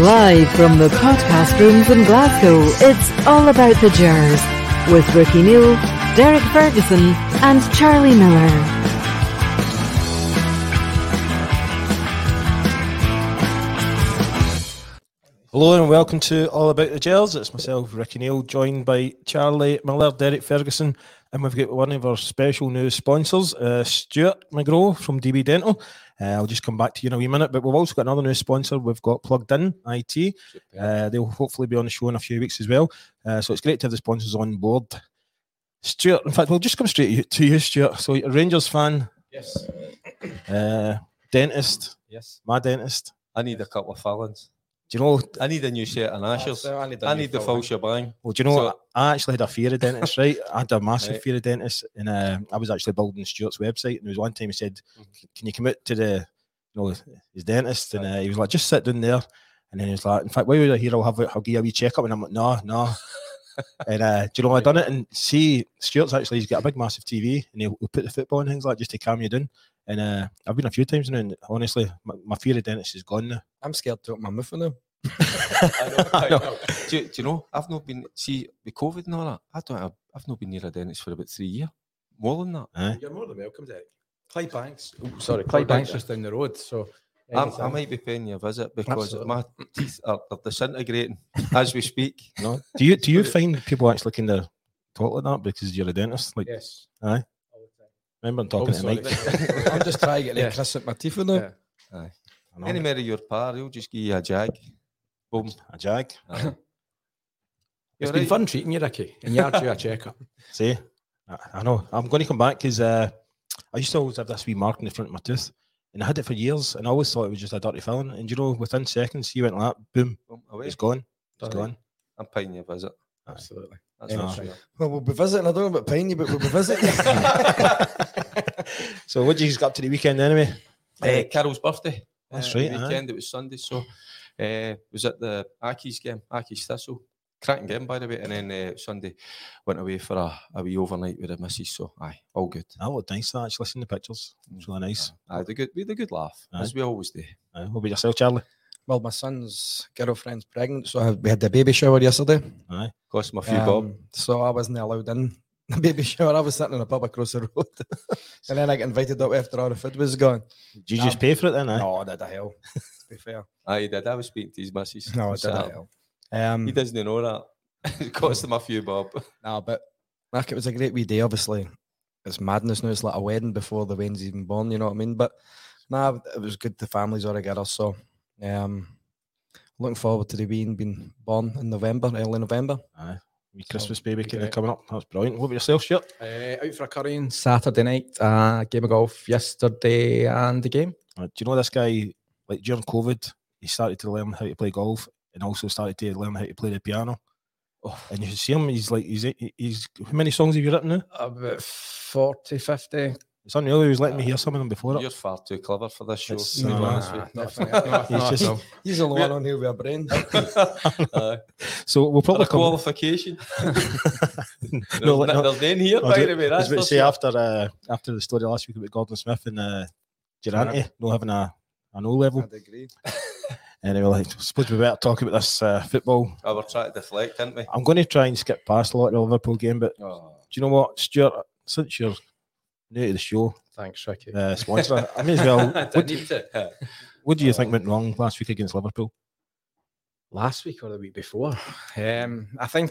Live from the podcast room from Glasgow, it's All About the Jars with Ricky Neill, Derek Ferguson and Charlie Miller. Hello and welcome to All About the Jars. It's myself, Ricky Neill, joined by Charlie Miller, Derek Ferguson, and we've got one of our special new sponsors, Stuart McGrow from DB Dental. I'll just come back to you in a wee minute, but we've also got another new sponsor. We've got Plugged In IT. They'll hopefully be on the show in a few weeks as well. So it's great to have the sponsors on board. Stuart, in fact, we'll just come straight to you, Stuart. So you're a Rangers fan. Yes. Dentist. Yes. My dentist. I need a couple of fillings. Do you know, I need a new set of lashes. So I need the full shebang. Well, do you know, I actually had a fear of dentists, right? I had a massive fear of dentists, and I was actually building Stuart's website, and there was one time he said, can you come out to the, you know, his dentist? And he was like, just sit down there. And then he was like, in fact, while you're here, I'll give you a wee checkup. And I'm like, no. And do you know, I done it, and see, Stuart's actually, he's got a big massive TV, and he'll put the football and things like just to calm you down. And I've been a few times now, and honestly, my fear of dentists is gone now. I'm scared to open my mouth for now. I know. Do you know, I've not been, see, with COVID and all that, I've not been near a dentist for about 3 years. More than that. You're more than welcome, Derek. Clydebank's just down the road, so... I might be paying you a visit because my teeth are disintegrating as we speak. No, do you find people actually kind of talk like that because you're a dentist? Like, yes. Aye. Remember I'm talking to Mike. I'm just trying to get like Chris at my teeth now. Yeah. Aye. Any member of your par, he'll just give you a jag. Boom. A jag. It's been fun treating you, Ricky, and you're due a checkup. See, I know. I'm going to come back because I used to always have this wee mark in the front of my tooth. And I had it for years, and I always thought it was just a dirty filling. And you know, within seconds, you went like that, boom, away. It's gone. It's gone. I'm paying you a visit. Absolutely. That's right. Well, we'll be visiting. I don't know about paying you, but we'll be visiting. So, what did you got up to the weekend anyway? Carol's birthday. That's right. Weekend. It was Sunday, so was at the Aki's game, Aki's Thistle. Cracking game, by the way. And then Sunday went away for a wee overnight with the missus. So, aye, all good. That looked nice, actually. I've seen the pictures. It's really nice. We had a good laugh, as we always do. Aye. What about yourself, Charlie? Well, my son's girlfriend's pregnant, so we had the baby shower yesterday. Aye. Cost him a few bob. So I wasn't allowed in the baby shower. I was sitting in a pub across the road. And then I got invited up after all the food was gone. Did you just pay for it then, eh? No, I did a hell, to be fair. Aye, did. I was speaking to his missus. No, I did a hell. He doesn't know that. It cost him a few bob. No, but like, it was a great wee day, obviously. It's madness now. It's like a wedding before the wedding's even born, you know what I mean? But no, it was good. The family's all together. So looking forward to the wedding being born in November, early November. Aye. Christmas baby kind of coming up. That's brilliant. What about yourself, Stuart? Out for a curry on Saturday night, game of golf yesterday and the game. Do you know this guy, like during COVID, he started to learn how to play golf. And also started to learn how to play the piano. Oh. And you should see him, he's like, he's how many songs have you written now? About 40, 50. It's unreal, he was letting me hear some of them before. You're far too clever for this show. He's the one on here with a brain. So we'll probably come... qualification. There's none here, by the way. I was about to say, after the story last week about Gordon Smith and Durante, not having an O-level. I'd agree. And anyway, I suppose we better talk about this football. Oh, we're trying to deflect, aren't we? I'm going to try and skip past a lot of the Liverpool game, but do you know what, Stuart? Since you're new to the show, thanks, Ricky. Sponsor, I may as well. What do you think went wrong last week against Liverpool? Last week or the week before? I think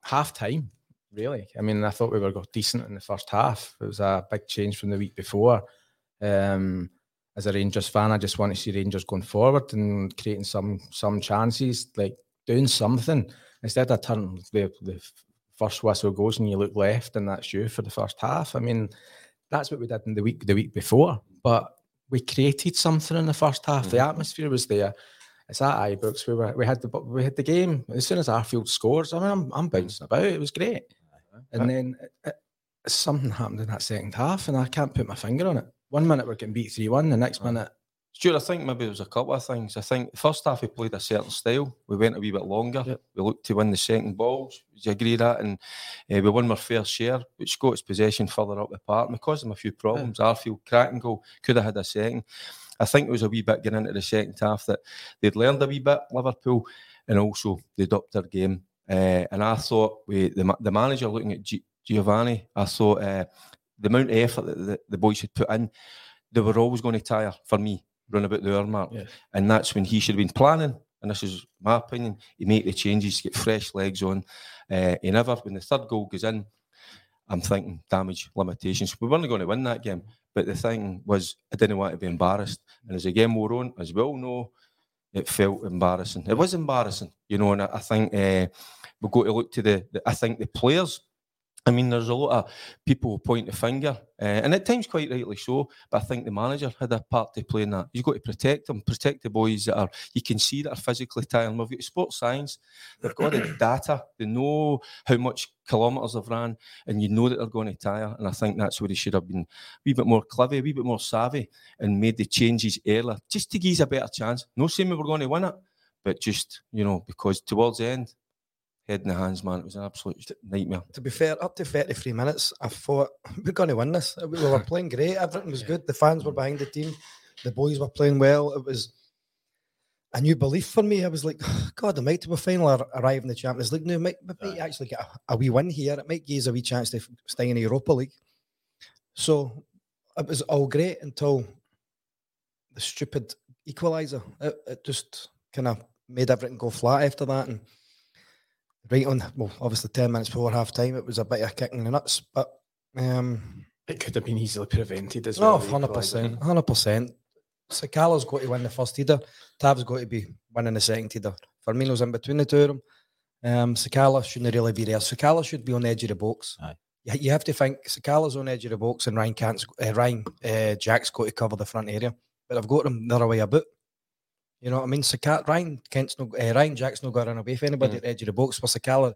half time. Really, I mean, I thought we were decent in the first half. It was a big change from the week before. as a Rangers fan, I just want to see Rangers going forward and creating some chances, like doing something. Instead of turning the first whistle goes and you look left and that's you for the first half. I mean, that's what we did in the week before. But we created something in the first half. Mm-hmm. The atmosphere was there. It's at Ibrox. We had the game. As soon as Arfield scores, I mean, I'm bouncing about. It was great. And then something happened in that second half, and I can't put my finger on it. 1 minute we're getting beat 3-1, the next minute... Stuart, I think maybe it was a couple of things. I think the first half we played a certain style. We went a wee bit longer. Yep. We looked to win the second balls. Would you agree with that? And we won our fair share, which got its possession further up the park. And we caused them a few problems. Yeah. Arfield, cracking goal, could have had a second. I think it was a wee bit getting into the second half that they'd learned a wee bit, Liverpool, and also they'd upped their game. And I thought, the manager looking at Giovanni, I thought the amount of effort that the boys had put in, they were always going to tire, for me, run about the hour mark. Yes. And that's when he should have been planning, and this is my opinion, he make the changes, get fresh legs on. He never, when the third goal goes in, I'm thinking damage limitations. We weren't going to win that game, but the thing was, I didn't want to be embarrassed. And as the game wore on, as we all know, it felt embarrassing. It was embarrassing, you know, and I think we've got to look to I think the players. I mean, there's a lot of people who point the finger, and at times quite rightly so, but I think the manager had a part to play in that. You've got to protect them, protect the boys that are, you can see that are physically tired. We've got sports science, they've got the data, they know how much kilometres they've ran, and you know that they're going to tire, and I think that's where he should have been a wee bit more clever, a wee bit more savvy, and made the changes earlier, just to give us a better chance. No saying we were going to win it, but just, you know, because towards the end, head in the hands, man. It was an absolute nightmare. To be fair, up to 33 minutes, I thought, we're going to win this. We were playing great. Everything was good. The fans were behind the team. The boys were playing well. It was a new belief for me. I was like, God, they might finally arrive in the Champions League. Now, we might actually get a wee win here. It might give us a wee chance to stay in the Europa League. So it was all great until the stupid equaliser. It just kind of made everything go flat after that. And right on, well, obviously 10 minutes before half-time, it was a bit of kicking the nuts, but... it could have been easily prevented as well. No, 100%. 100%. Sakala's got to win the first header. Tav's got to be winning the second header. Firmino's in between the two of them. Sakala shouldn't really be there. Sakala should be on the edge of the box. Aye. You have to think, Sakala's on the edge of the box and Ryan Jack's got to cover the front area. But I've got him the other way about. You know what I mean? Ryan Jack's not got run away for anybody at the edge of the box. For Sakala,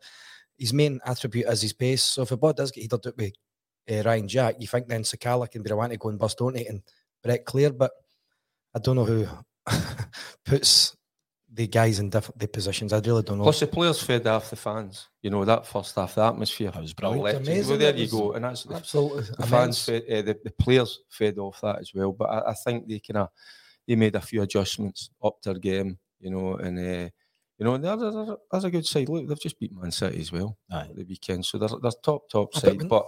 his main attribute is his pace. So if a ball does get headed up with Ryan Jack, you think then Sakala can be the one to go and bust, don't he? And Brett clear, but I don't know who puts the guys in the positions. I really don't know. Plus, the players fed off the fans. You know, that first half, the atmosphere. That was brilliant. Well, there you go. And that's absolutely the fans fed, the players fed off that as well. But I think they kind of... He made a few adjustments, upped their game, you know, and, you know, that's a good side. Look, they've just beat Man City as well at the weekend. So they're top side. But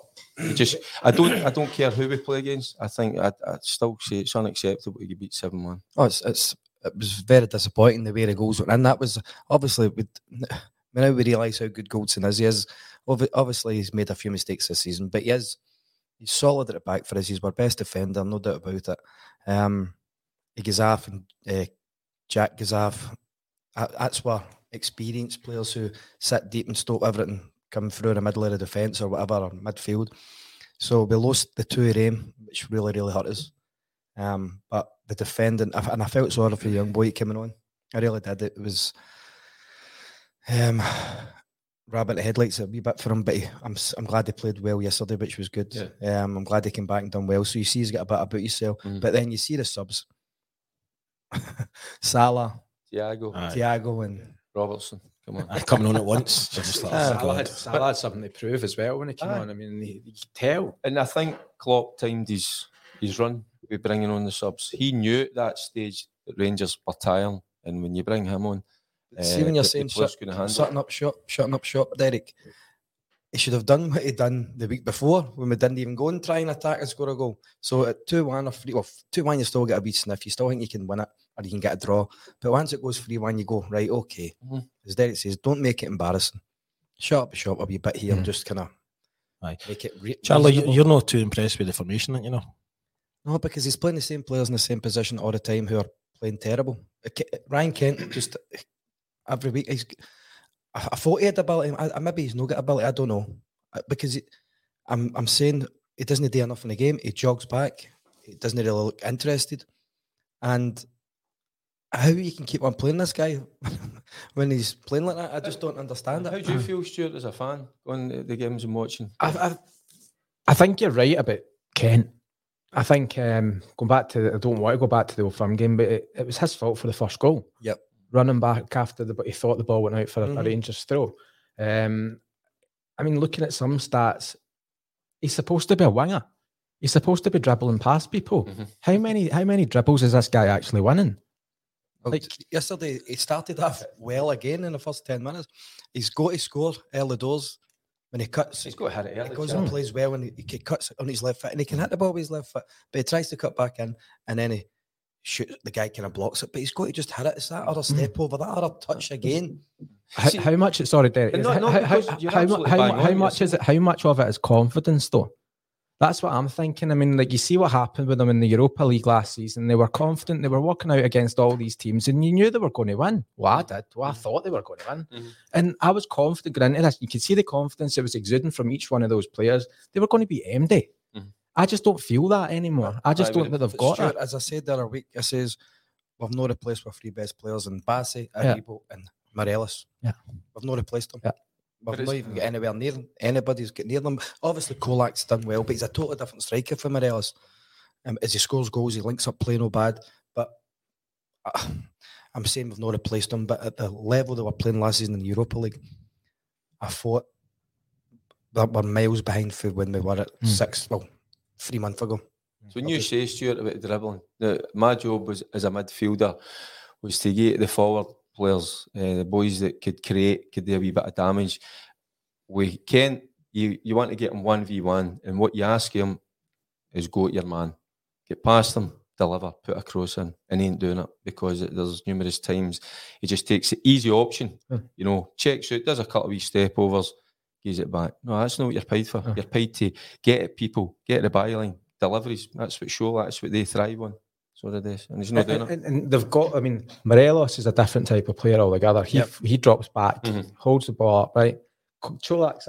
just, I don't care who we play against. I think I still say it's unacceptable to beat 7-1. Oh, it was very disappointing the way the goals went. And that was, obviously, now we realise how good Goldson is. He is, obviously, he's made a few mistakes this season, but he's solid at the back for us. He's our best defender, no doubt about it. Gazaf and Jack Gazaf, that's where experienced players who sit deep and stop everything come through the middle of the defence or whatever, or midfield. So we lost the two of them, which really, really hurt us. But the defending, and I felt sorry for the young boy coming on. I really did. It was rabbit headlights a wee bit for him, but I'm glad he played well yesterday, which was good. Yeah. I'm glad he came back and done well. So you see he's got a bit about himself, but then you see the subs. Salah, Thiago and Robertson. Come on, coming on at once. Just like, Salah had something to prove as well when he came on. I mean, he could tell. And I think Klopp timed his run with bringing on the subs. He knew at that stage that Rangers were tiring, and when you bring him on, see when you're saying shutting up shop, Derek. He should have done what he done the week before when we didn't even go and try and attack and score a goal. So at 2-1 or 2-1, you still get a wee sniff. You still think you can win it or you can get a draw. But once it goes 3-1, you go, right, okay. As Derek says, don't make it embarrassing. Shut up shop a wee bit here and just kind of make it... Charlie, you're not too impressed with the formation, you know? No, because he's playing the same players in the same position all the time who are playing terrible. Ryan Kent, just every week, I thought he had ability. Maybe he's not got ability, I don't know. Because I'm saying he doesn't do enough in the game. He jogs back. He doesn't really look interested. And how you can keep on playing this guy when he's playing like that, I just don't understand it. How do you feel, Stuart, as a fan, on the games I'm watching? I think you're right about Kent. I think, going back to, I don't want to go back to the Old Firm game, but it was his fault for the first goal. Yep. Running back after but he thought the ball went out for a Rangers throw. I mean, looking at some stats, he's supposed to be a winger. He's supposed to be dribbling past people. Mm-hmm. How many dribbles is this guy actually winning? Like yesterday, he started off well again in the first 10 minutes. He's got to score early doors. When he cuts, he's got to hit it early. He goes and plays well and he cuts on his left foot and he can hit the ball with his left foot, but he tries to cut back in and then he shoots. The guy kind of blocks it, but he's got to just hit it. It's that other step over, that other touch again. How much? Sorry, Derek. How much of it is confidence, though? That's what I'm thinking. I mean, like, you see what happened with them in the Europa League last season. They were confident. They were walking out against all these teams and you knew they were going to win. Well, I did. Well, I thought they were going to win. Mm-hmm. And I was confident going into this. You could see the confidence that was exuding from each one of those players. They were going to be MD. Mm-hmm. I just don't feel that anymore. I just don't think they've got it. As I said the other week, I says, we've not replaced our three best players in Bassi, Aribo and Morelos. Yeah. We've not replaced them. Yeah. We've not even got anywhere near them. Anybody's getting near them. Obviously, Čolak's done well, but he's a totally different striker from Morelos. As he scores goals, he links up play no bad. But I'm saying we've not replaced him. But at the level they were playing last season in the Europa League, I thought that we're miles behind for when we were at 3 months ago. So when you say, Stuart, about dribbling, my job was as a midfielder was to get the forward players, the boys that could create, could do a wee bit of damage. With Kent, you want to get him 1v1, and what you ask him is go at your man, get past him, deliver, put a cross in, and he ain't doing it because there's numerous times he just takes the easy option, you know, checks out, does a couple of wee step overs, gives it back. No, that's not what you're paid for. You're paid to get at people, get at the byline, deliveries. That's what that's what they thrive on. And they've got, I mean, Morelos is a different type of player altogether. He drops back, holds the ball up, right? Čolak's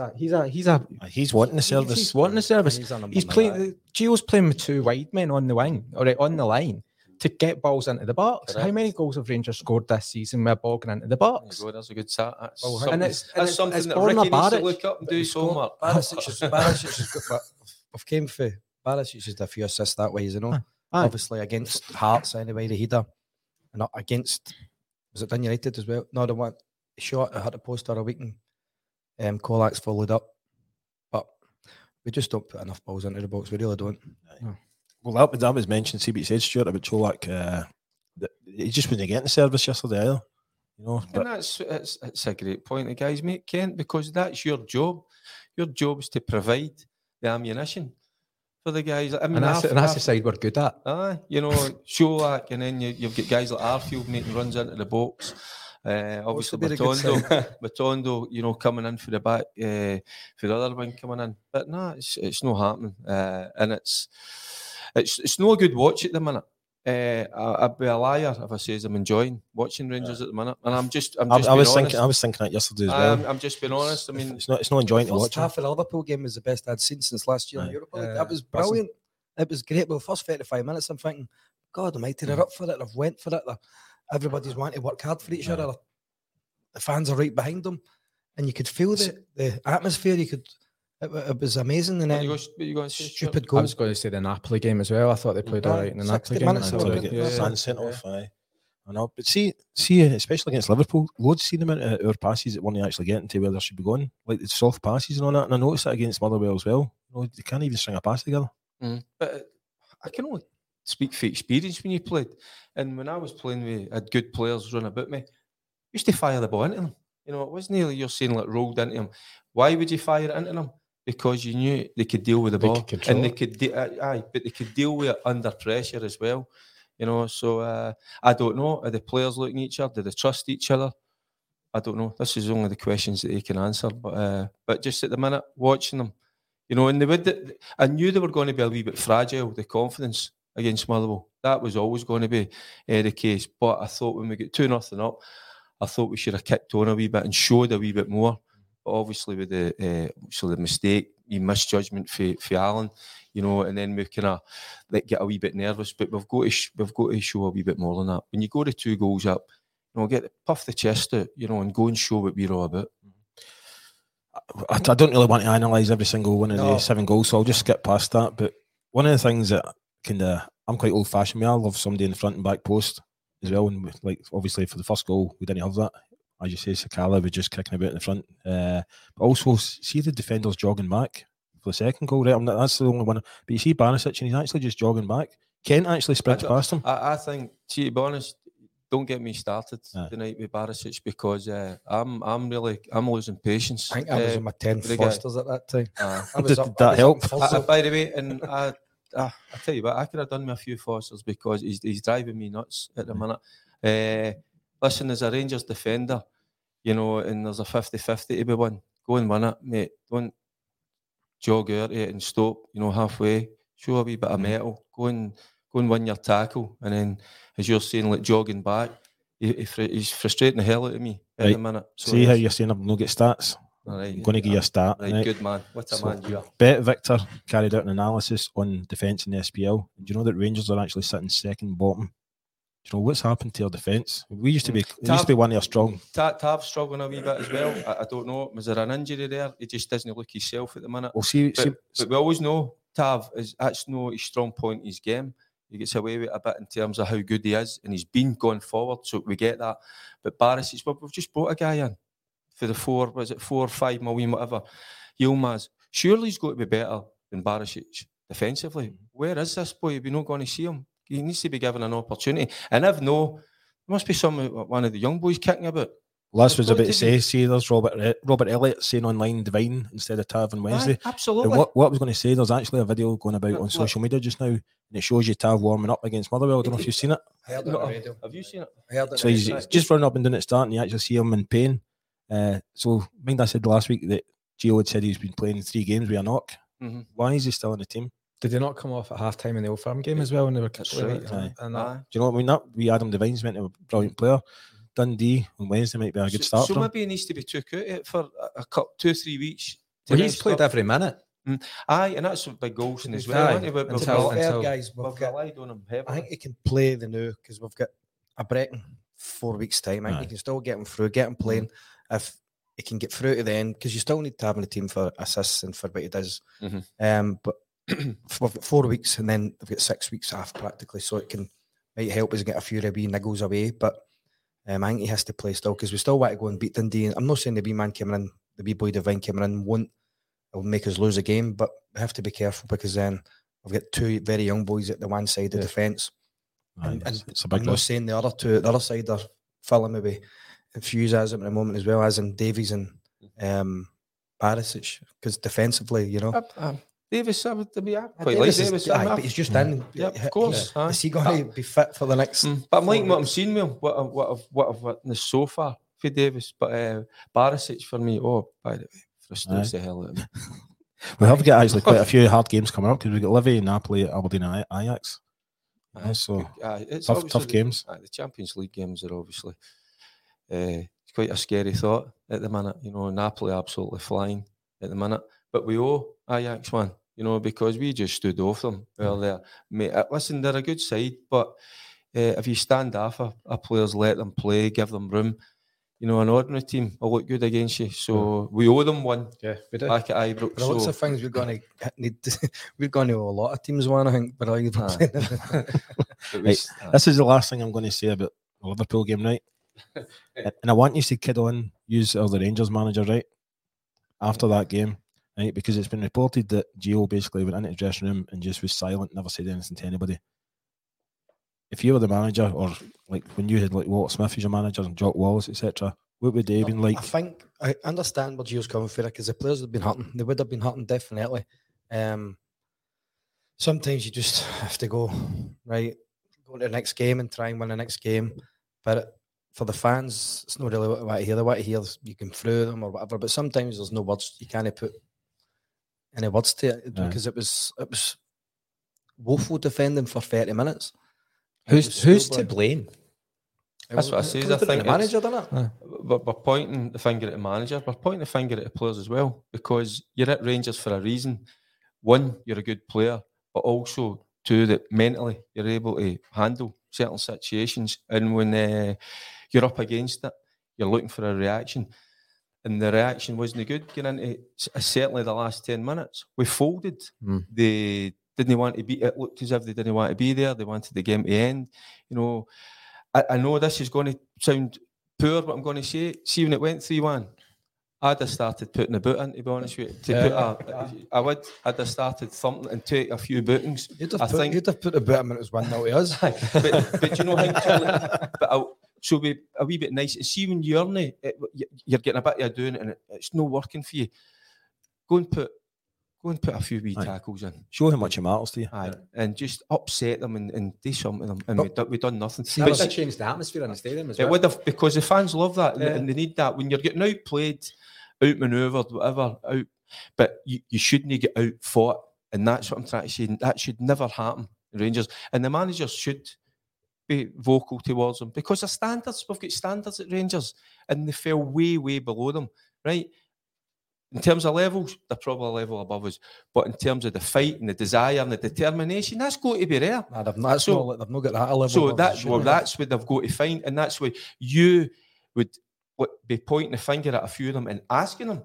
he's wanting the service. He's wanting the service. He's playing, Gio's playing with two wide men on the wing, all right, on the line to get balls into the box. Correct. How many goals have Rangers scored this season with a ball going into the box? Oh, that's a good stat. That's something that Ricky needs to look up and do so much. Barisic has got a few assists that way, you know. Obviously, against Hearts anyway, the header, and against, was it Dun United as well? No, the one shot, I had a poster a week and Čolak's followed up. But we just don't put enough balls into the box, we really don't. Yeah. Well, that was mentioned, see what you said, Stuart, about Čolak. He just wasn't getting the service yesterday either. You know, and that's a great point the guys make, Kent, because that's your job. Your job is to provide the ammunition for the guys. I mean, that's the side we're good at. You know, Čolak, and then you've got guys like Arfield making runs into the box. Obviously, Matondo, you know, coming in for the back, for the other wing coming in. But no, it's not happening. And it's no good watch at the minute. I'd be a liar if I says I'm enjoying watching Rangers at the minute, and I was thinking that yesterday as well. I'm just being honest. I mean, it's not enjoying to watch. The first half of the Liverpool game was the best I'd seen since last year in Europe. That was brilliant. It was great. Well, first 35 minutes, I'm thinking, God Almighty, they're up for it. They've went for it. Everybody's wanting to work hard for each other. The fans are right behind them, and you could feel the atmosphere. It was amazing, and then stupid goal. I was going to say the Napoli game as well. I thought they played all right in the Napoli game. I know, but see, especially against Liverpool, loads see them into our passes that weren't actually getting to where they should be going, like the soft passes and all that. And I noticed that against Motherwell as well. You know, they can't even string a pass together. But I can only speak for experience when you played, and when I was playing, we had good players run about me. Used to fire the ball into them. You know, it wasn't nearly you're saying like rolled into them. Why would you fire it into them? Because you knew they could deal with the ball, and they could, but they could deal with it under pressure as well, you know. So I don't know. Are the players looking at each other? Do they trust each other? I don't know. This is only the questions that they can answer. But just at the minute, watching them, you know, and I knew they were going to be a wee bit fragile. The confidence, against Motherwell. That was always going to be the case. But I thought when we got 2-0 up, I thought we should have kicked on a wee bit and showed a wee bit more. But obviously with the mistake, you misjudgment for Alan, you know, and then we kind of get a wee bit nervous. But we've got to show a wee bit more than that. When you go to 2 goals up, you know, puff the chest out, you know, and go and show what we're all about. I don't really want to analyse every single one of the 7 goals, so I'll just skip past that. But one of the things that kind of, I'm quite old-fashioned. I love somebody in the front and back post as well. And like, obviously, for the first goal, we didn't have that. As you say, Sakala was just kicking about in the front. But also, see the defenders jogging back for the second goal, right? That's the only one. But you see Barisic, and he's actually just jogging back. Kent actually sprints past him. I think, to be honest, don't get me started tonight with Barisic because I'm losing patience. I think I was in my 10 Fosters at that time. Did that help? By the way, and I tell you what, I could have done with a few Fosters because he's driving me nuts at the minute. Listen, as a Rangers defender, you know, and there's a 50-50 to be won. Go and win it, mate. Don't jog out it and stop, you know, halfway. Show a wee bit of metal. Go and win your tackle, and then, as you're saying, like jogging back, he's frustrating the hell out of me at the minute. So see how you're saying I'm not get stats? All right, I'm going to give you a start. Right. Good man. What a man you are. Bet Victor carried out an analysis on defence in the SPL. Do you know that Rangers are actually sitting second bottom? Do you know what's happened to our defence? We used to be one of our strong. Tav's struggling a wee bit as well. I don't know. Was there an injury there? He just doesn't look himself at the minute. Well, but we always know Tav, that's no his strong point in his game. He gets away with it a bit in terms of how good he is, and he's been going forward, so we get that. But Barisic, we've just brought a guy in for the 4 or 5 million, whatever. Yilmaz, surely he's got to be better than Barisic defensively. Where is this boy? We're not going to see him. He needs to be given an opportunity. And if no, there must be one of the young boys kicking about. Last was about to say, see, there's Robert Elliott saying online Devine instead of Tav on Wednesday. Aye, absolutely. And what I was going to say, there's actually a video going about on social media just now, and it shows you Tav warming up against Motherwell. I don't know if you've seen it. Have you seen it? I heard it. So he's just running up and doing it start, and you actually see him in pain. So, mind I said last week that Gio had said he's been playing 3 games with a knock. Mm-hmm. Why is he still on the team? Did they not come off at half-time in the Old Firm game as well when they were kicked away? Do you know what I mean? Adam Devine's meant to be a brilliant player. Dundee on Wednesday might be a good start. So maybe he needs to be took out for a couple, 2 or 3 weeks. Well, he's played every minute. Aye, and that's with big goals in as well. I think he can play the new because we've got a Breton 4 weeks' time. I think you can still get him through, get him playing if he can get through to the end because you still need to have him in the team for assists and for what he does. But we've got 4 weeks and then they've got 6 weeks off practically, so it can might help us get a few wee niggles away. But I think he has to play still because we still want to go and beat Dundee. I'm not saying the wee man coming in, the wee boy Devine coming in will make us lose a game, but we have to be careful because then we've got 2 very young boys at the one side of defence. I'm not saying the other two, the other side are filling maybe enthusiasm at the moment as well, as in Davies and Barisic, because defensively, you know. Davis, I would be quite like Davis. But he's just in. Yeah, of course. Is he going to be fit for the next? But I'm liking what I'm seeing with him, what I've witnessed so far for Davis. But Barisic for me, by the way, frustrates the hell out of me. We have got actually quite a few hard games coming up because we've got Livi, Napoli, Aberdeen, Ajax. So it's tough games. The Champions League games are obviously it's quite a scary thought at the minute. You know, Napoli absolutely flying at the minute. But we owe Ajax one, you know, because we just stood off them earlier. Mate, listen, they're a good side, but if you stand off a players, let them play, give them room, you know, an ordinary team will look good against you. So we owe them one. Yeah, we do. Back at Ibrox. There are lots of things we're going to need. We're going to owe a lot of teams one, I think. But this is the last thing I'm going to say about the Liverpool game, right? And I want you to kid on, use the Rangers manager, right? After that game. Right, because it's been reported that Gio basically went into the dressing room and just was silent, never said anything to anybody. If you were the manager, or like when you had like Walter Smith as your manager and Jock Wallace, etc., what would they have been like? I think I understand where Gio's coming from because the players have been hurting. They would have been hurting definitely. Sometimes you just have to go to the next game and try and win the next game. But for the fans, it's not really what they want to hear. They want to hear you can throw them or whatever. But sometimes there's no words. You can't put any words to it because it was woeful defending for 30 minutes. Who's to blame? That's what I see. I think the manager done it. We're pointing the finger at the manager. We're pointing the finger at the players as well, because you're at Rangers for a reason. One, you're a good player, but also two, that mentally you're able to handle certain situations. And when you're up against it, you're looking for a reaction. And the reaction wasn't good. Getting into certainly the last 10 minutes, we folded. They didn't want to be. It looked as if they didn't want to be there. They wanted the game to end. You know, I know this is going to sound poor, but I'm going to say, see, when it went 3-1, I'd have started putting a boot in, to be honest with you. I'd have started thumping and take a few bootings. You'd have put a boot in when it was 1-0 to us. but you know how to, so be a wee bit nice. And see, when you're not, you're getting a bit of doing it and it's not working for you, go and put a few wee tackles in. Show how much it matters to you. And just upset them and do something to them. And we've done nothing. That would have changed the atmosphere in the stadium as well. It would have, because the fans love that and they need that. When you're getting outplayed, outmanoeuvred, whatever, but you shouldn't get outfought. And that's what I'm trying to say. That should never happen in Rangers. And the managers should be vocal towards them, because the standards, we've got standards at Rangers and they fell way, way below them, right? In terms of levels, they're probably a level above us. But in terms of the fight and the desire and the determination, that's got to be there. Nah, they've not got that level. So that's what they've got to find. And that's why you would be pointing the finger at a few of them and asking them,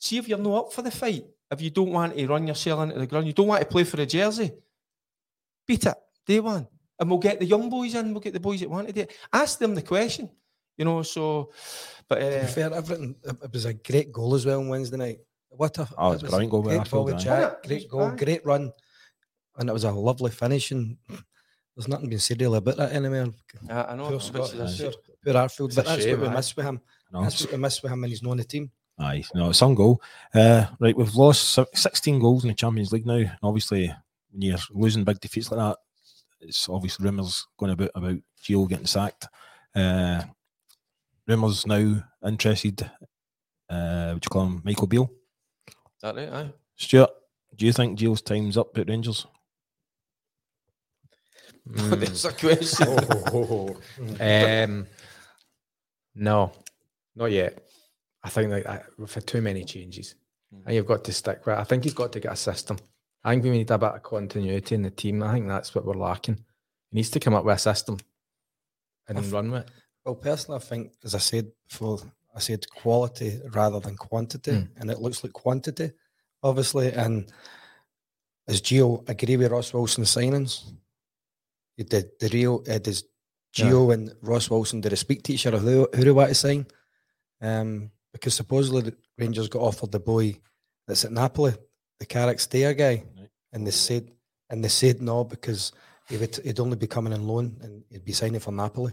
see if you're not up for the fight, if you don't want to run yourself into the ground, you don't want to play for a jersey, beat it, day one. And we'll get the young boys in, we'll get the boys that wanted it. Ask them the question. You know, so, but to be fair, it was a great goal as well on Wednesday night. It was a brilliant goal with Arfield. Great run, and it was a lovely finish. And there's nothing being said really about that anymore. I know, poor Arfield, but that's what we miss with him. That's what we miss with him, and he's not on the team. Aye, no, it's on goal. Right, we've lost 16 goals in the Champions League now. And obviously, when you're losing big defeats like that, it's obviously rumours going about Gio getting sacked. Rumours now interested, would you call him Michael Beale? That it, aye. Stuart, do you think Gio's time's up at Rangers? That's a question. No, not yet. I think we've had too many changes. And you've got to stick with it. I think he's got to get a system. I think we need a bit of continuity in the team. I think that's what we're lacking. He needs to come up with a system and then run with it. Well, personally, I think, as I said before, I said quality rather than quantity, and it looks like quantity, obviously. And does Gio agree with Ross Wilson's signings? Does Gio and Ross Wilson, do they speak to each other? Who do want to sign? Because supposedly the Rangers got offered the boy that's at Napoli, the Carrick-Steyer guy, right. and they said no, because he'd only be coming on loan and he'd be signing for Napoli.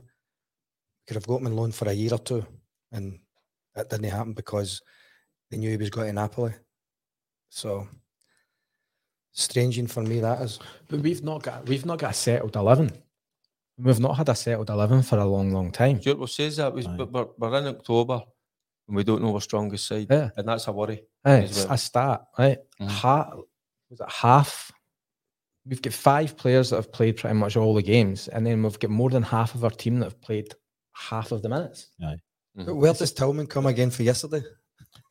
Could have got him on loan for a year or two, and that didn't happen because they knew he was going to Napoli. So strange for me that is. But we've not got a settled 11. We've not had a settled 11 for a long, long time. Stuart, well, says that we're in October and we don't know our strongest side, and that's a worry. Yeah, it's a start, right? Half. We've got 5 players that have played pretty much all the games, and then we've got more than half of our team that have played half of the minutes. Aye. But where does Tillman come again for yesterday?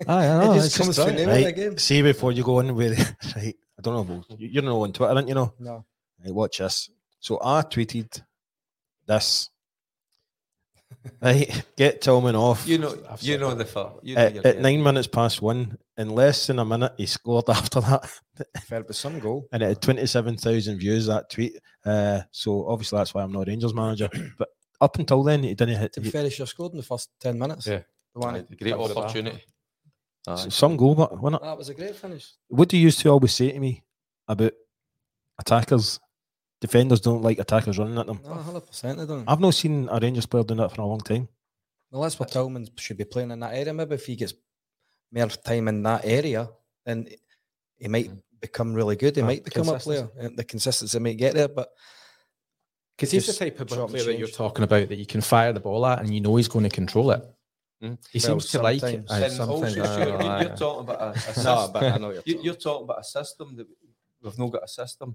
Aye, I know. It just comes from the game. See, before you go on with it, right, I don't know, you're not on Twitter, aren't you? No. Right, watch this. So I tweeted this. Right, get Tillman off. You know the fact. At 9 minutes past one, in less than a minute, he scored after that. Fair, but some goal. And it had 27,000 views, that tweet. So obviously that's why I'm not Rangers manager. But up until then, he didn't hit. To be fair, he scored in the first 10 minutes. Yeah. The great opportunity. Some goal, but wasn't it? That was a great finish. What do you used to always say to me about attackers? Defenders don't like attackers running at them. No, 100% they don't. I've not seen a Rangers player doing that for a long time. Well, that's what Tillman should be playing in that area. Maybe if he gets more time in that area, then he might become really good. He might become a player. The consistency might get there, but... Because he's the type of player that you're talking about that you can fire the ball at and you know he's going to control it. He seems to like it. You're talking about a system that we've not got a system.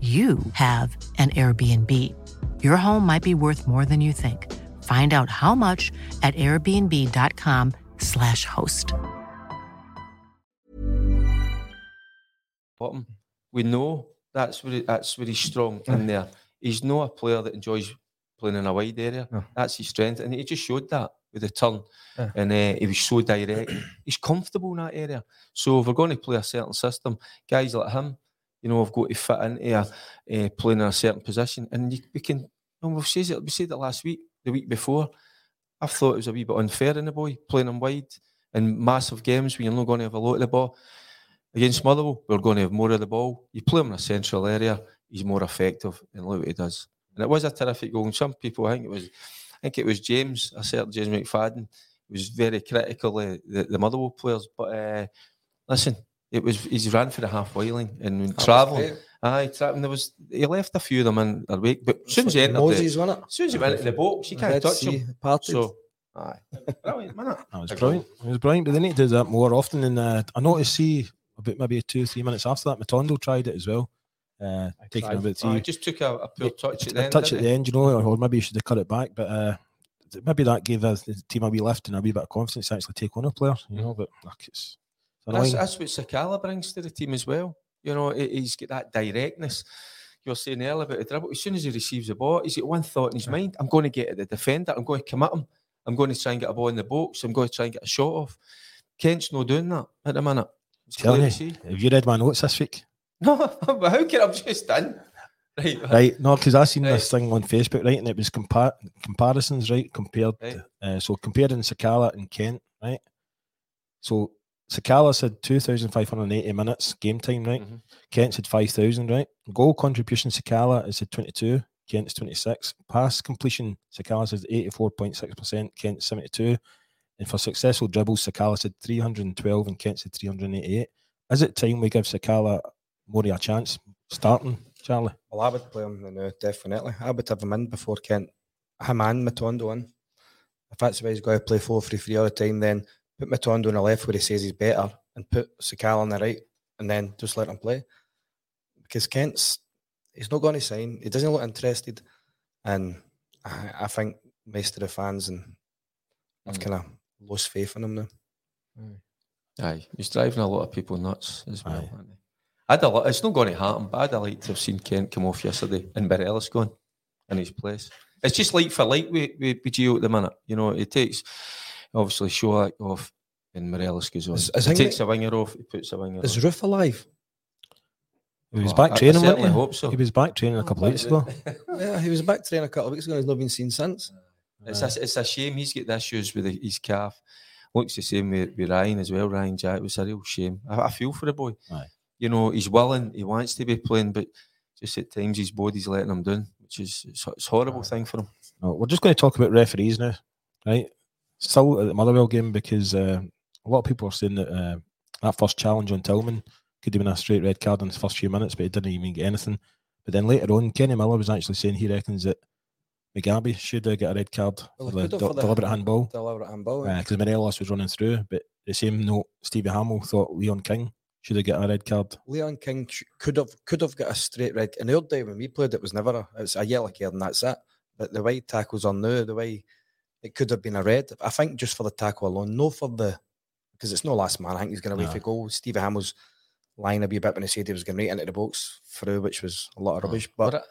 you have an Airbnb. Your home might be worth more than you think. Find out how much at airbnb.com/host. We know that's where he's strong in there. He's not a player that enjoys playing in a wide area. No. That's his strength. And he just showed that with a turn. Yeah. And he was so direct. He's comfortable in that area. So if we're going to play a certain system, guys like him, you know, I've got to fit into playing in a certain position. And we can, and we said it last week, the week before. I thought it was a wee bit unfair in the boy, playing him wide in massive games when you're not going to have a lot of the ball. Against Motherwell, we're going to have more of the ball. You play him in a central area, he's more effective, and look what he does. And it was a terrific goal. And some people, I think it was James, a certain James McFadden, was very critical of the Motherwell players. But listen, he ran for the halfway line and travelling. He left a few of them in their wake, but as soon as he went into the box, you can't touch him. So, aye, brilliant, man. That was brilliant. It was brilliant. But they need to do that more often. And I noticed, about maybe 2 or 3 minutes after that, Matondo tried it as well. Taking a bit. He just took a poor touch at the end. Touch at the end, you know, or maybe you should have cut it back. But maybe that gave the team a wee lift and a wee bit of confidence to actually take on a player. You know, but it's. That's what Sakala brings to the team as well. You know, he's got that directness. You were saying earlier about the dribble. As soon as he receives the ball, he's got one thought in his mind. I'm going to get at the defender. I'm going to come at him. I'm going to try and get a ball in the box. I'm going to try and get a shot off. Kent's not doing that at the minute. Have you read my notes this week? No, but how can I just done? Right, no, because I seen this thing on Facebook, right, and it was comparisons, right, compared. Right. So comparing Sakala and Kent, right? So Sakala said 2,580 minutes game time, right? Mm-hmm. Kent said 5,000, right? Goal contribution, Sakala is at 22, Kent's 26. Pass completion, Sakala says 84.6%, Kent's 72. And for successful dribbles, Sakala said 312 and Kent said 388. Is it time we give Sakala more of a chance starting, Charlie? Well, I would play him now, definitely. I would have him in before Kent. Him and Matondo in. If that's the way he's got to play 4-3-3 all the time, then put Matondo on the left where he says he's better and put Sakala on the right and then just let him play. Because he's not going to sign. He doesn't look interested. And I think most of the fans have kind of lost faith in him now. Aye. He's driving a lot of people nuts as well. It's not going to happen, but I'd like to have seen Kent come off yesterday and Morelos gone in his place. It's just like for like with Gio at the minute. You know, it takes... Obviously, Čolak off and Morelos goes on. He takes a winger off, he puts a winger off. Is Roof alive? He was back training, wasn't he? I hope so. He was back training a couple of weeks ago. Yeah, he was back training a couple of weeks ago. He's not been seen since. It's a shame he's got the issues with his calf. Looks the same with Ryan as well, Ryan Jack. It was a real shame. I feel for the boy. Aye. You know, he's willing, he wants to be playing, but just at times his body's letting him down, which is it's a horrible thing for him. No, we're just going to talk about referees now, right? Still at the Motherwell game because a lot of people are saying that that first challenge on Tillman could have been a straight red card in the first few minutes, but he didn't even get anything. But then later on, Kenny Miller was actually saying he reckons that Mugabe should have got a red card for the deliberate handball. Deliberate handball, because Morelos was running through. But the same note, Stevie Hamill thought Leon King should have got a red card. Leon King could have got a straight red. In the old day when we played, it was never it was a yellow card and that's it. But the way tackles on now, the way. It could have been a red. I think just for the tackle alone, no for the because it's no last man. I think he's going to wait for goal. Stevie Hamill's lying a wee bit when he said he was going right into the box through, which was a lot of rubbish. But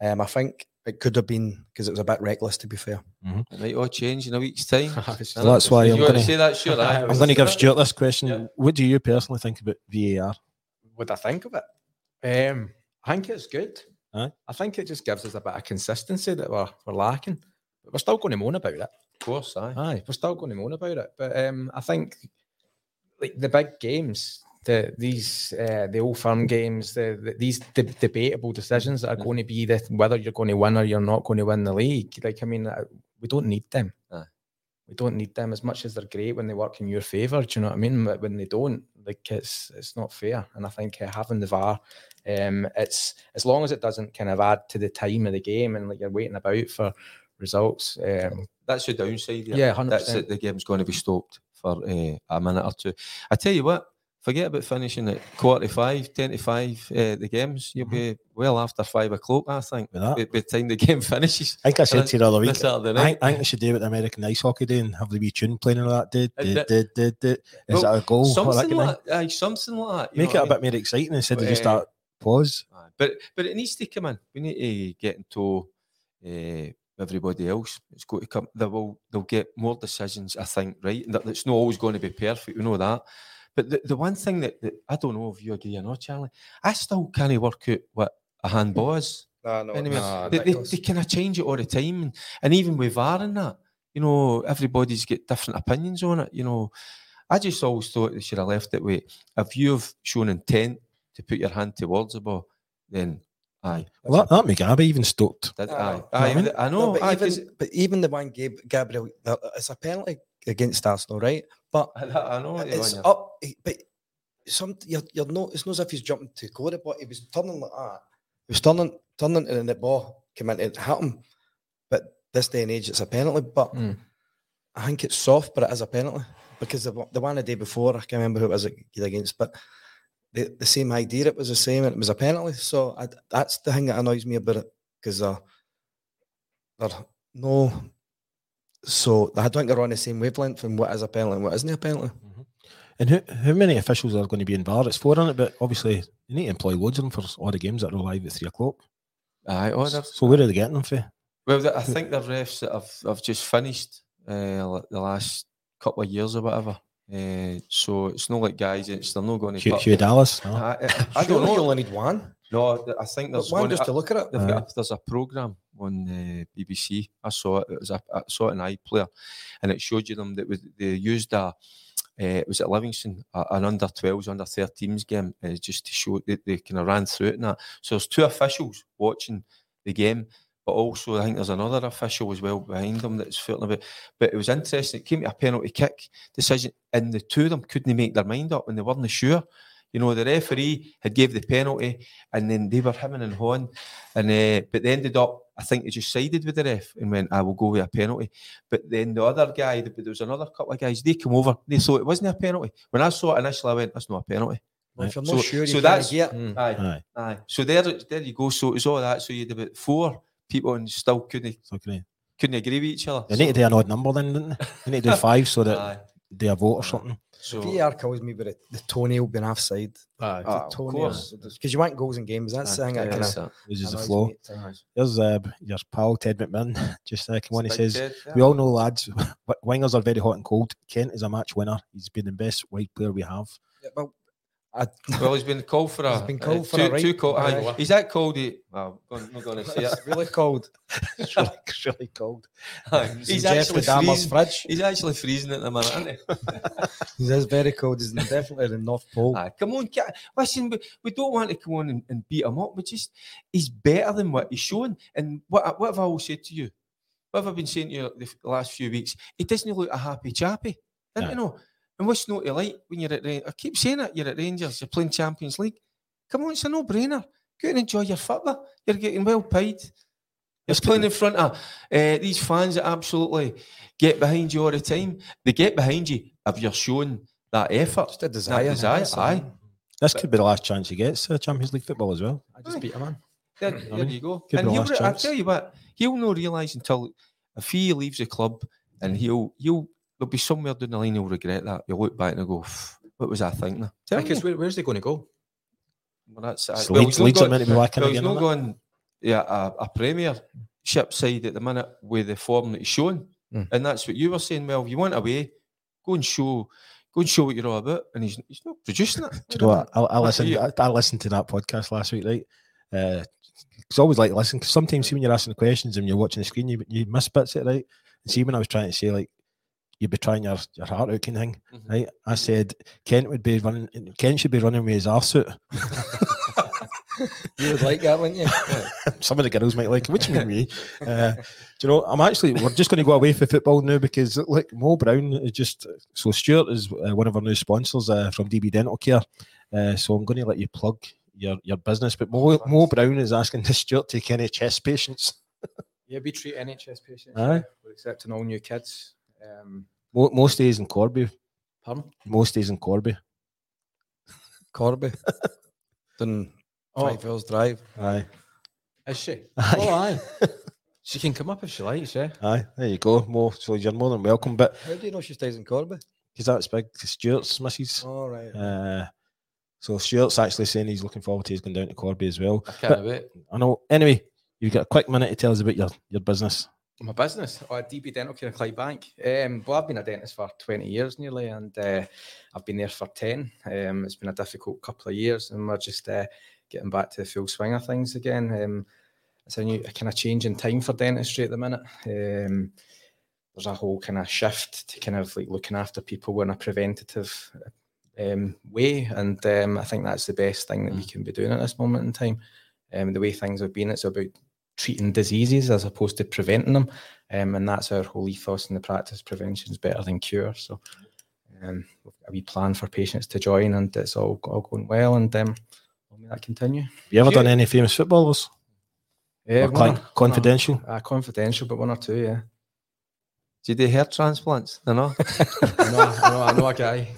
I think it could have been because it was a bit reckless, to be fair. Mm-hmm. Right, all change in a week's time. So that's why I'm going to say that. Sure, I'm going to give Stuart this question. Yeah. What do you personally think about VAR? What I think of it, I think it's good. I think it just gives us a bit of consistency that we're lacking. But we're still going to moan about it. Of course, we're still going to moan about it. But I think like the big games, the old firm games, these debatable decisions that are going to be whether you're going to win or you're not going to win the league. Like, I mean, we don't need them. We don't need them as much as they're great when they work in your favour. Do you know what I mean? But when they don't, like, it's not fair. And I think having the VAR, it's as long as it doesn't kind of add to the time of the game and like you're waiting about for results. That's the downside. Yeah, 100%. That's it. The game's going to be stopped for a minute or two. I tell you what, forget about finishing at 4:45, 10 to 5. The games, you'll be well after 5 o'clock. I think by the time the game finishes. I think I said to you the other week. I think we should do what the American ice hockey do and have the wee tune playing on that. Is that a goal? Something like that. Make it a bit more exciting instead of just that pause. But it needs to come in. We need to get into everybody else. It's going to come. They'll get more decisions. I think right. That's not always going to be perfect. We know that. But the one thing that I don't know if you agree or not, Charlie, I still can't work out what a handball is. They kind of change it all the time. And even with VAR and that, you know, everybody's got different opinions on it. You know, I just always thought they should have left it with, if you've shown intent to put your hand towards the ball, then aye. Well, that McGabby even stopped. I know. But even the one Gabriel, it's a penalty against Arsenal, right? But I know it's up. But you're not. It's not as if he's jumping to go at it, but he was turning like that. He was turning, and the ball came in and hit him. But this day and age, it's a penalty. But I think it's soft, but it is a penalty because the one the day before, I can't remember who it was against, but the same idea. It was the same, and it was a penalty. So that's the thing that annoys me about it because they're no. So I don't think they're on the same wavelength from what is a penalty and what isn't a penalty. Mm-hmm. And how many officials are going to be in VAR? It's 4 on it, but obviously you need to employ loads of them for all the games that are live at 3 o'clock. So where are they getting them for? Well, I think the refs that have just finished the last couple of years or whatever. So it's not like guys, they're not going to... Hugh Dallas? No. I don't know. You only need one. No, I think there's one. Just to look at it. There's a programme on BBC. I saw it. I saw it in iPlayer, and it showed you them that they used it was at Livingston, an under-12s, under-13s game, just to show that they kind of ran through it and that. So there's 2 officials watching the game, but also I think there's another official as well behind them that's floating about. But it was interesting. It came to a penalty kick decision, and the 2 of them couldn't make their mind up, and they weren't sure. You know, the referee had gave the penalty, and then they were hemming and hawing, and but they ended up, I think they just sided with the ref and went, I will go with a penalty. But then the other guy, there was another couple of guys, they came over, they thought it wasn't a penalty. When I saw it initially, I went, that's not a penalty. Well, if I'm not sure, so that's here. Aye. So there you go. So it was all that. So you had about 4 people and still couldn't agree with each other. They need to do an odd number then, didn't they? They need to do 5 so that do a vote or something. So VAR calls me with the toenail being offside. Because you want goals in games. That's the thing. Loses the flow. There's your pal Ted McMahon. Just a second one. He says, Ted, we all know, lads, wingers are very hot and cold. Kent is a match winner. He's been the best wide player we have. Yeah, well, he's been called for a... He's been called for a right. Too cold. Right. He's that cold. I'm not going to say it. It's really cold. It's really cold. He's actually freezing. Fridge. He's actually freezing at the minute, isn't he? He's very cold. He's definitely the North Pole. Come on, listen, we don't want to come on and beat him up. He's better than what he's shown. And what have I always said to you? What have I been saying to you the last few weeks? He doesn't look a happy chappy. Didn't you know? And what's not to like when you're at Rangers? I keep saying it, you're at Rangers, you're playing Champions League. Come on, it's a no-brainer. Go and enjoy your football. You're getting well paid. You're playing in front of these fans that absolutely get behind you all the time. They get behind you if you're showing that effort. Just a desire. This could be the last chance he gets Champions League football as well. I just beat a man. There you go. And I'll tell you what, he'll not realise until if he leaves the club and he'll there'll be somewhere down the line he'll regret that. You'll look back and go, what was I thinking? Because where's he going to go? Well, that's he's not going a premiership side at the minute with the form that he's showing. Mm. And that's what you were saying. Well, if you want away, go and show what you're all about. And he's not producing it. Do you know what? I listened to that podcast last week, right? It's always like listen, because sometimes see when you're asking questions and you're watching the screen, you miss bits of it, right? And see when I was trying to say like you'd be trying your heart out kind of thing, mm-hmm. right? I said Kent should be running with his arsuit. You would like that, wouldn't you? Some of the girls might like it, which mean me. Do you know, we're just going to go away for football now because look, Mo Brown is just, so Stuart is one of our new sponsors from DB Dental Care. So I'm going to let you plug your business, but Mo Brown is asking this Stuart take any chest patients. Yeah, we treat NHS patients. Aye. We're accepting all new kids. Most days in Corby. Pardon? Most days in Corby. Corby. Then 5 hours drive. Aye. Is she? Aye. Oh, aye. She can come up if she likes, yeah. Aye, there you go, Mo. So you're more than welcome. But how do you know she stays in Corby? Because that's big. Stuart's missus. All right. So Stuart's actually saying he's looking forward to his going down to Corby as well. I can't wait. I know. Anyway, you've got a quick minute to tell us about your business. My business? Oh, DB Dental Care, Clydebank. Well, I've been a dentist for 20 years nearly, and I've been there for 10. It's been a difficult couple of years, and we're just getting back to the full swing of things again. It's a new kind of change in time for dentistry at the minute. There's a whole kind of shift to kind of like looking after people in a preventative way, and I think that's the best thing that we can be doing at this moment in time. The way things have been, it's about treating diseases as opposed to preventing them, and that's our whole ethos in the practice. Prevention is better than cure, so we've got a wee plan for patients to join, and it's all going well, and I'll make that continue. Have you ever done any famous footballers? Yeah, confidential? Confidential, but one or two, yeah. Do you do hair transplants? No. I know a guy.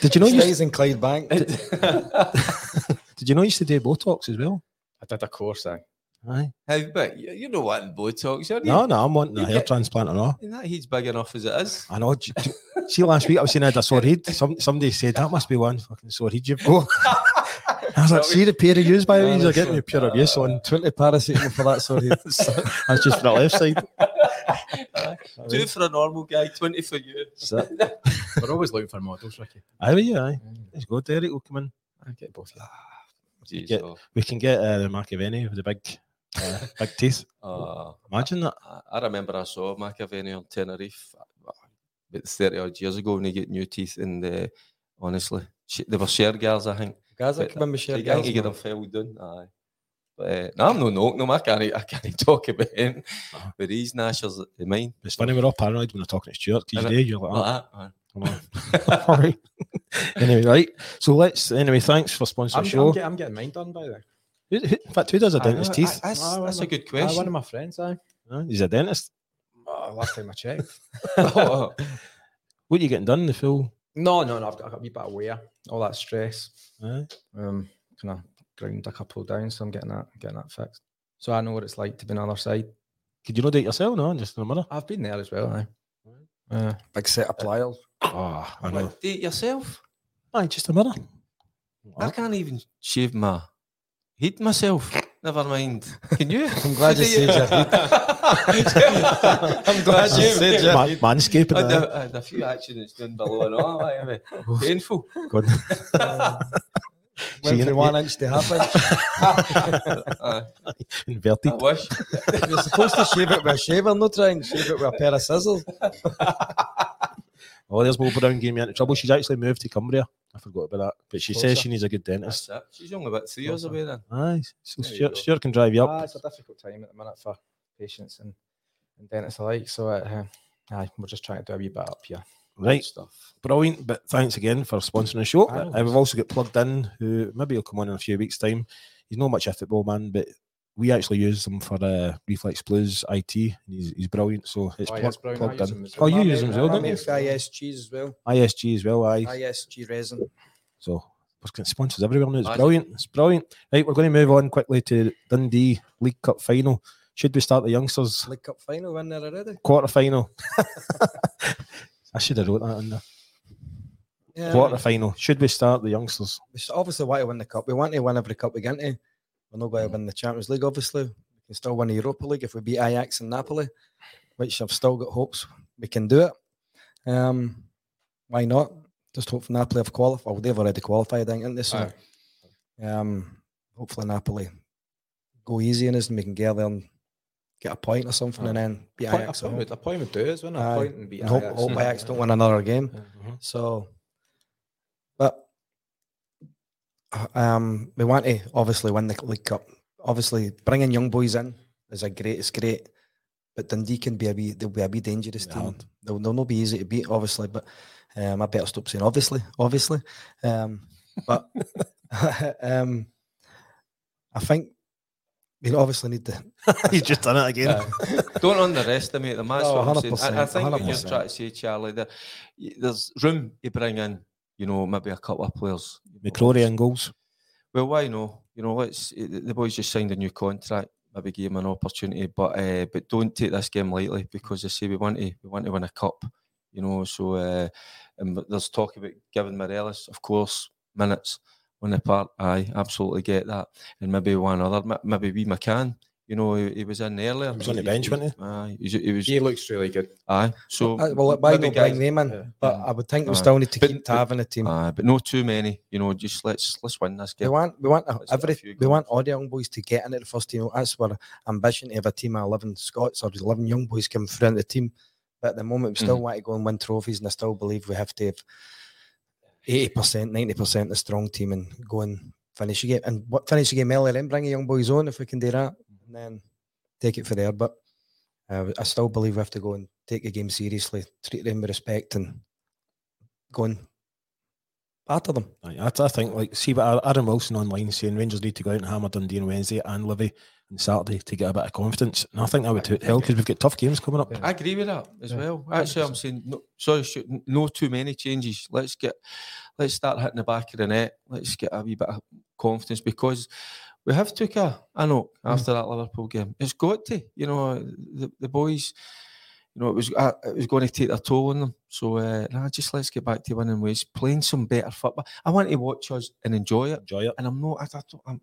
Did you know stays in Clydebank? Did you know you used to do Botox as well? I did a course, aye. How big? You're not wanting Botox, are you? No, I'm wanting a hair transplant or not. That head's big enough as it is. I know. See, last week I was saying I had a sore head. Somebody said, that must be one fucking sore head you've got. I was like, see the pair of yous by the way, you're getting a pure abuse on 20 paracetamol for that sore head. That's just for the left side. Two for a normal guy, 20 for you. We're always looking for models, Ricky. Aye. Let's go, Derek. We'll come in. I get both. We can get Mark Aveni with the big teeth. Imagine that. I remember I saw Mark Aveni on Tenerife about 30 odd years ago when he got new teeth, and honestly, they were share girls, I think. Guys, I remember share girls. I think he got them fell down. Aye. But, I'm no knocking them. I can't talk about him. But these nashers are mine. It's funny, we're all paranoid when we're talking to Stuart. These days, you're like, oh. All right. Anyway, right. So thanks for sponsoring the show. I'm getting mine done by then. In fact, who does a dentist's teeth? That's a good question. One of my friends, aye. He's a dentist. Last time I checked. What are you getting done in the full? No, I've got a wee bit of wear. All that stress. Kind of ground a couple down, so I'm getting that fixed. So I know what it's like to be on the other side. Could you not do it yourself? No, just no matter. I've been there as well, aye. Big set of pliers. I know. Do it yourself? Aye, just a mirror. I can't even shave my head myself. Never mind. Can you? I'm glad you said your head. I'm glad you said your head. Manscaping. I had a few accidents down below and all. Painful. God. Went from 1 inch to half inch. Inverted. I wish. You're supposed to shave it with a shaver, not try and shave it with a pair of scissors. Oh, there's Mo Brown getting me into trouble. She's actually moved to Cumbria. I forgot about that. But she says she needs a good dentist. That's it. She's only about 3 years away then. Aye. So Stuart can drive you up. It's a difficult time at the minute for patients and dentists alike. So we're just trying to do a wee bit up here. Right, stuff. Brilliant, but thanks again for sponsoring the show. We've also got Plugged In, who maybe will come on in a few weeks' time. He's not much a football man, but we actually use him for Reflex Blues IT, and he's brilliant. So it's Plugged In. Oh, you use him as well, don't you? ISG as well. ISG as well, aye. ISG Resin. So we're getting sponsors everywhere now. It's brilliant. Right, we're going to move on quickly to Dundee League Cup final. Should we start the youngsters? League Cup final when they're ready. Quarter final. I should have wrote that in there. Yeah. Quarter final. Should we start the youngsters? We obviously want to win the cup. We want to win every cup we get to. We're not going to win the Champions League, obviously. We can still win the Europa League if we beat Ajax and Napoli, which I've still got hopes we can do it. Why not? Just hope for Napoli have qualified. Well, they've already qualified, I think, in this season. Hopefully Napoli go easy in us and we can get there and get a point or something and then beat Ajax. A point would do it, isn't it? A point and beat Ajax. Hope Ajax don't win another game. Mm-hmm. So, but we want to obviously win the League Cup. Obviously, bringing young boys in is great. But Dundee can be a wee dangerous team. They'll not be easy to beat, obviously. But I better stop saying obviously. But I think we obviously need to. He's just done it again. Don't underestimate them. That's what I'm saying. I think what you're trying to say, Charlie, there's room to bring in, maybe a couple of players. McCrory and goals. Well, why no? The boys just signed a new contract. Maybe give him an opportunity, but don't take this game lightly because I say we want to win a cup, So and there's talk about giving Morelos, of course, minutes on the part. I absolutely get that, and maybe one other, maybe Wee McCann. He was in earlier. He was on the bench, wasn't he? He looks really good. Aye. So why not bring them in? But I would think we still need to keep Tav in the team. Aye, but not too many. Just let's win this game. We want all the young boys to get into the first team. That's our ambition to have a team of 11 Scots or 11 young boys coming through into the team. But at the moment, we still want to go and win trophies, and I still believe we have to have 80%, 90% the strong team and go and finish the game. And finish the game earlier and bring the young boys on if we can do that. And then take it for there, but I still believe we have to go and take the game seriously, treat them with respect, and go and batter them. I think, see what Aaron Wilson online saying, Rangers need to go out and hammer Dundee on Wednesday and Livi on Saturday to get a bit of confidence, and I think that would help because we've got tough games coming up. I agree with that as well. Actually, I'm saying no too many changes. Let's start hitting the back of the net. Let's get a wee bit of confidence because. We have took a knock after that Liverpool game. It's got to, the boys, it was going to take their toll on them. So just let's get back to winning ways, playing some better football. I want to watch us and enjoy it. And I'm not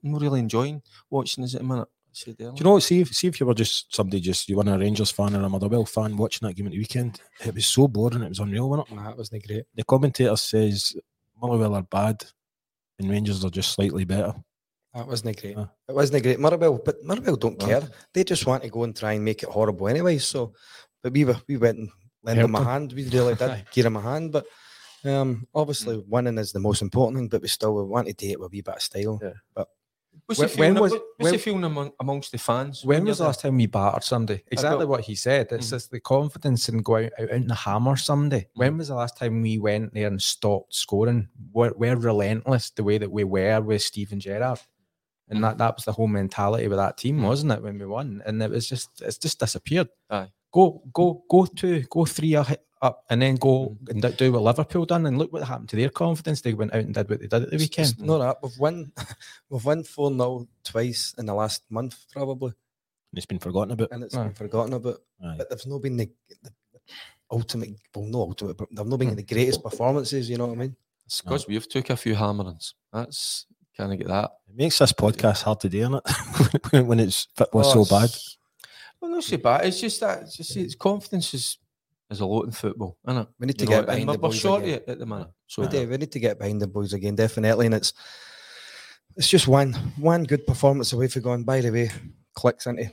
really enjoying watching this at the minute. Do you know? See if you were just somebody you were a Rangers fan or a Motherwell fan watching that game at the weekend. It was so boring. It was unreal, wasn't it? Nah, it wasn't great. The commentator says Motherwell are bad, and Rangers are just slightly better. That wasn't great. It wasn't great. Motherwell don't care. They just want to go and try and make it horrible anyway. So, but we went and lent them a hand. We really did give them a hand. But obviously, winning is the most important thing. But we still want to do it with a wee bit of style. Yeah. But what's the feeling amongst the fans? When was the last time we battered somebody? Exactly what he said. It's just the confidence in going out and hammer somebody. When was the last time we went there and stopped scoring? We're relentless the way that we were with Steven Gerrard. And that was the whole mentality with that team, wasn't it, when we won? And it's just disappeared. Aye. Go 3 up and then go and do what Liverpool done and look what happened to their confidence. They went out and did what they did at the weekend. It's not that. We've won 4-0 twice in the last month, probably. And it's been forgotten about. Aye. But there's not been the greatest performances, you know what I mean? It's because we've took a few hammerings. That's... Can I get that? It makes this podcast hard to do, isn't it? When it's football so bad. Well, not so bad. It's just that it's confidence is a lot in football, isn't it? We need to get behind the boys again. At the minute. So we need to get behind the boys again, definitely. And it's just one good performance away for going. By the way, clicks into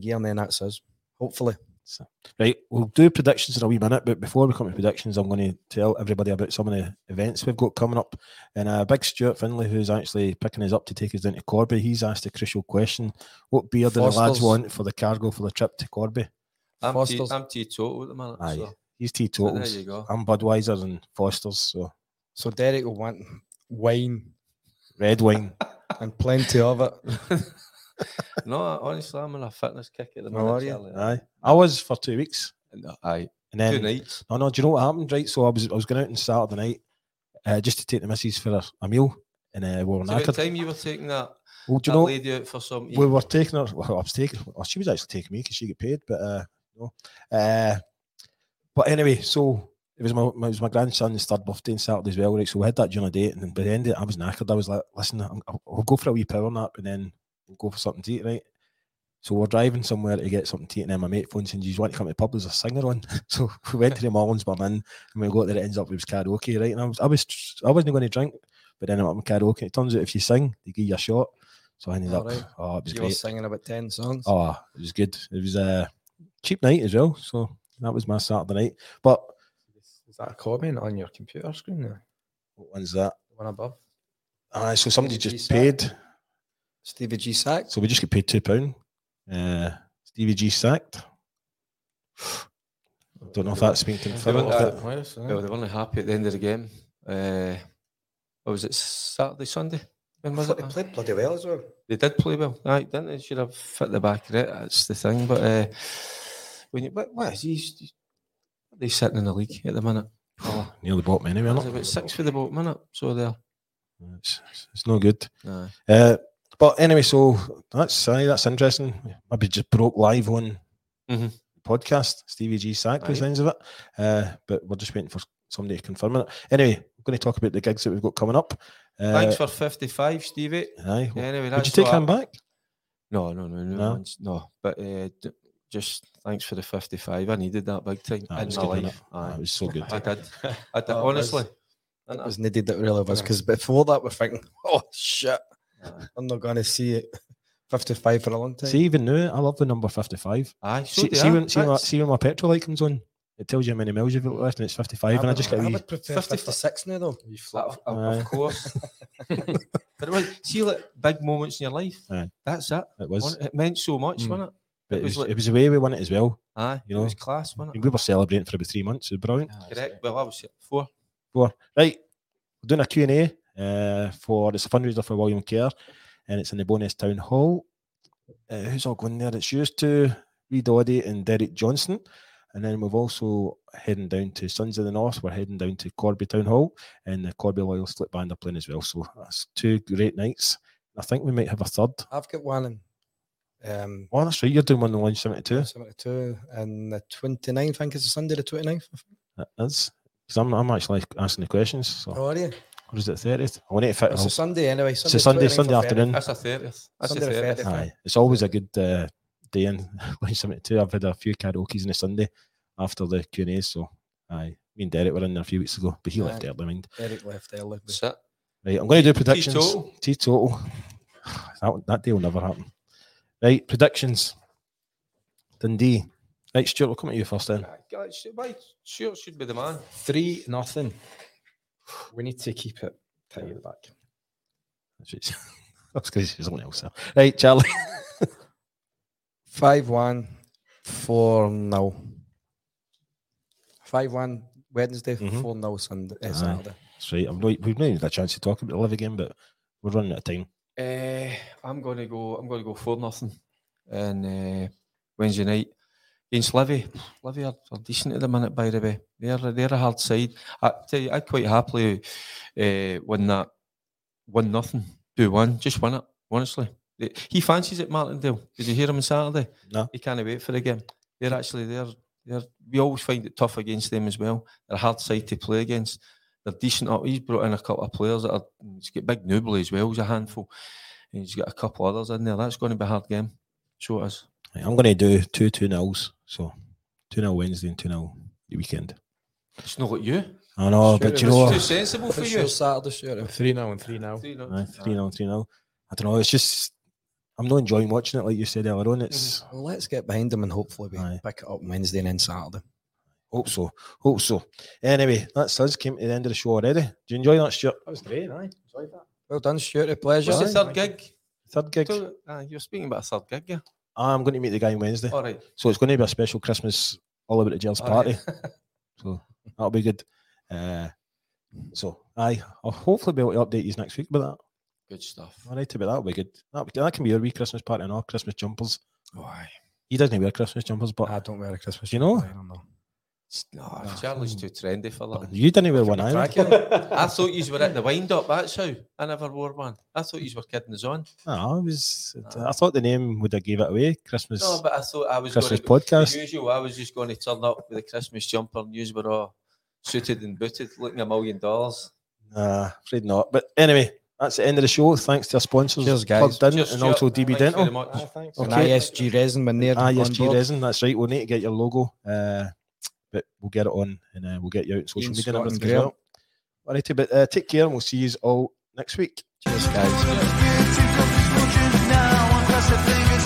gear, and then that's us. Hopefully. So, right, we'll do predictions in a wee minute, but before we come to predictions, I'm going to tell everybody about some of the events we've got coming up. And big Stuart Finlay, who's actually picking us up to take us down to Corby, he's asked a crucial question: what beer do the lads want for the cargo for the trip to Corby? I'm teetotal at the minute. Aye, so. He's teetotal. There you go. I'm Budweiser and Foster's. So Derek will want wine, red wine, and plenty of it. No, honestly, I'm on a fitness kick at the moment. Aye, I was for 2 weeks. Aye, and then 2 nights. No, do you know what happened? Right, so I was going out on Saturday night just to take the missus for a meal, in Warren Accord. So at the time you were taking that, lady out for some... We were taking her... Well, I was taking her. She was actually taking me because she got paid, but no. But anyway, so... It was my grandson's third birthday on Saturday as well, right? So we had that during the day, and then by the end of it, I was knackered. I was like, listen, I'll go for a wee power nap, and then we'll go for something to eat, right? So we're driving somewhere to get something to eat, and then my mate phones and says, you want to come to the pub? There's a singer on. So we went to the Mullins Bar Inn, and when we got there, it ends up it was karaoke, right? And I wasn't going to drink, but then I'm up in karaoke. It turns out if you sing, they give you a shot. So I ended up, right. Oh, it was great. You were singing about 10 songs. Oh, it was good. It was a cheap night as well, so that was my Saturday night. But... Is that a comment on your computer screen now? What one's that? The one above. So somebody just paid. Stevie G sacked. So we just got paid £2. Stevie G sacked. I don't know if that's been confirmed. Well, they weren't happy at the end of the game. What was it, Saturday, Sunday? When was it? They played bloody well as well. They did play well. Right, didn't they? Should have fit the back of it. That's the thing. But when you... What is he... They're sitting in the league at the minute. Oh, nearly bottom anyway. It's about six for the bottom minute, so they're... It's no good. No. But anyway, so that's interesting. Maybe just broke live on the podcast. Stevie G sacked, by the sounds of it. But we're just waiting for somebody to confirm it. Anyway, we're going to talk about the gigs that we've got coming up. Thanks for 55, Stevie. Aye. Anyway, would you take him back? No. But... just thanks for the 55. I needed that big time in my life. It was so good. I did. Honestly. It was needed that really was, because before that we're thinking, oh shit, I'm not going to see it. 55 for a long time. See, even now, I love the number 55. Aye, see when my petrol light comes on, it tells you how many miles you've got left, and it's 55, and I just get I would prefer 56 now though. You flat, of course. But it was, see, like big moments in your life. Aye. That's it. It was. It meant so much, wasn't it? But it was the way we won it as well. Aye, you know, it was class, wasn't it? We were celebrating for about 3 months. It was brilliant. Correct. Well, I was four. Right, we're doing a Q&A for, it's a fundraiser for William Kerr, and it's in the Bonus Town Hall. Who's all going there? It's used to Reed Audie and Derek Johnson. And then we've also heading down to Sons of the North. We're heading down to Corby Town Hall, and the Corby Loyal Slip Band are playing as well. So that's two great nights. I think we might have a third. I've got one in. Oh, that's right, you're doing one on lunch 72 and the 29th, I think it's a Sunday the 29th. That is, because I'm actually asking the questions. So. Oh, are you? Or is it the 30th? I want to fit. It's a Sunday anyway. Sunday, it's a Sunday afternoon. That's a 30th. That's a 30th. Aye. It's always a good day in lunch 72. I've had a few karaoke's on a Sunday after the Q&A, so aye. Me and Derek were in there a few weeks ago, but he left early, mind. Derek left early. Right, I'm going to do predictions. Teetotal. That day will never happen. Right, predictions. Dundee. Right, Stuart, we'll come to you first then. Stuart should be the man. 3-0. We need to keep it tight back. That's because there's someone else there. Right, Charlie. 5-1, 4-0. 5-1 Wednesday, 4-0 Sunday. Saturday. That's right. We've not even had a chance to talk about the live again, but we're running out of time. I'm going to go 4-0 and Wednesday night against Livi. Livi are decent at the minute, by the way. They're a hard side. I tell you, I'd quite happily win that 1-0. Do one, just win it. Honestly, he fancies it, Martindale. Did you hear him on Saturday? No, he can't wait for the game. They're we always find it tough against them as well. They're a hard side to play against. They're decent up. He's brought in a couple of players that are. He's got Big Nubly as well. He's a handful. And he's got a couple others in there. That's going to be a hard game. Sure it is. I'm going to do 2-0s. So 2-0 Wednesday and 2-0 the weekend. It's not like you. I know, sure, but you know what? It's too sensible for you. Saturday, sure. 3-0 and 3-0. 3-0 and 3-0. I don't know. It's just I'm not enjoying watching it like you said earlier on. It's well, let's get behind them and hopefully we pick it up Wednesday and then Saturday. Hope so. Anyway, that's us. Came to the end of the show already. Did you enjoy that, Stuart? That was great, aye. Enjoyed that. Well done, Stuart. A pleasure. What's the third gig? You're speaking about a third gig, yeah? I'm going to meet the guy on Wednesday. All right. So it's going to be a special Christmas all about the Gels party. Right. So that'll be good. I'll hopefully be able to update you next week about that. Good stuff. All right, that'll be good. That can be your wee Christmas party and all Christmas jumpers. Why? He doesn't wear Christmas jumpers, but... I don't wear a Christmas jumper. You know? I don't know. No, Charlie's too trendy for that. You didn't wear one either. I thought you were at the wind-up, that's how. I never wore one. I thought you were kidding us on. No, I was. I thought the name would have gave it away. Christmas. No, but I thought I was Christmas going to, podcast. As usual, I was just going to turn up with a Christmas jumper and you were all suited and booted, looking $1 million. Nah, afraid not. But anyway, that's the end of the show. Thanks to our sponsors, guys. Plugged In and also DB Dental. Thanks. Okay. ISG Resin, when they're ISG Resin, that's right. We'll need to get your logo. But we'll get it on and we'll get you out on social media and everything as well. All right, but take care and we'll see you all next week. Cheers, guys.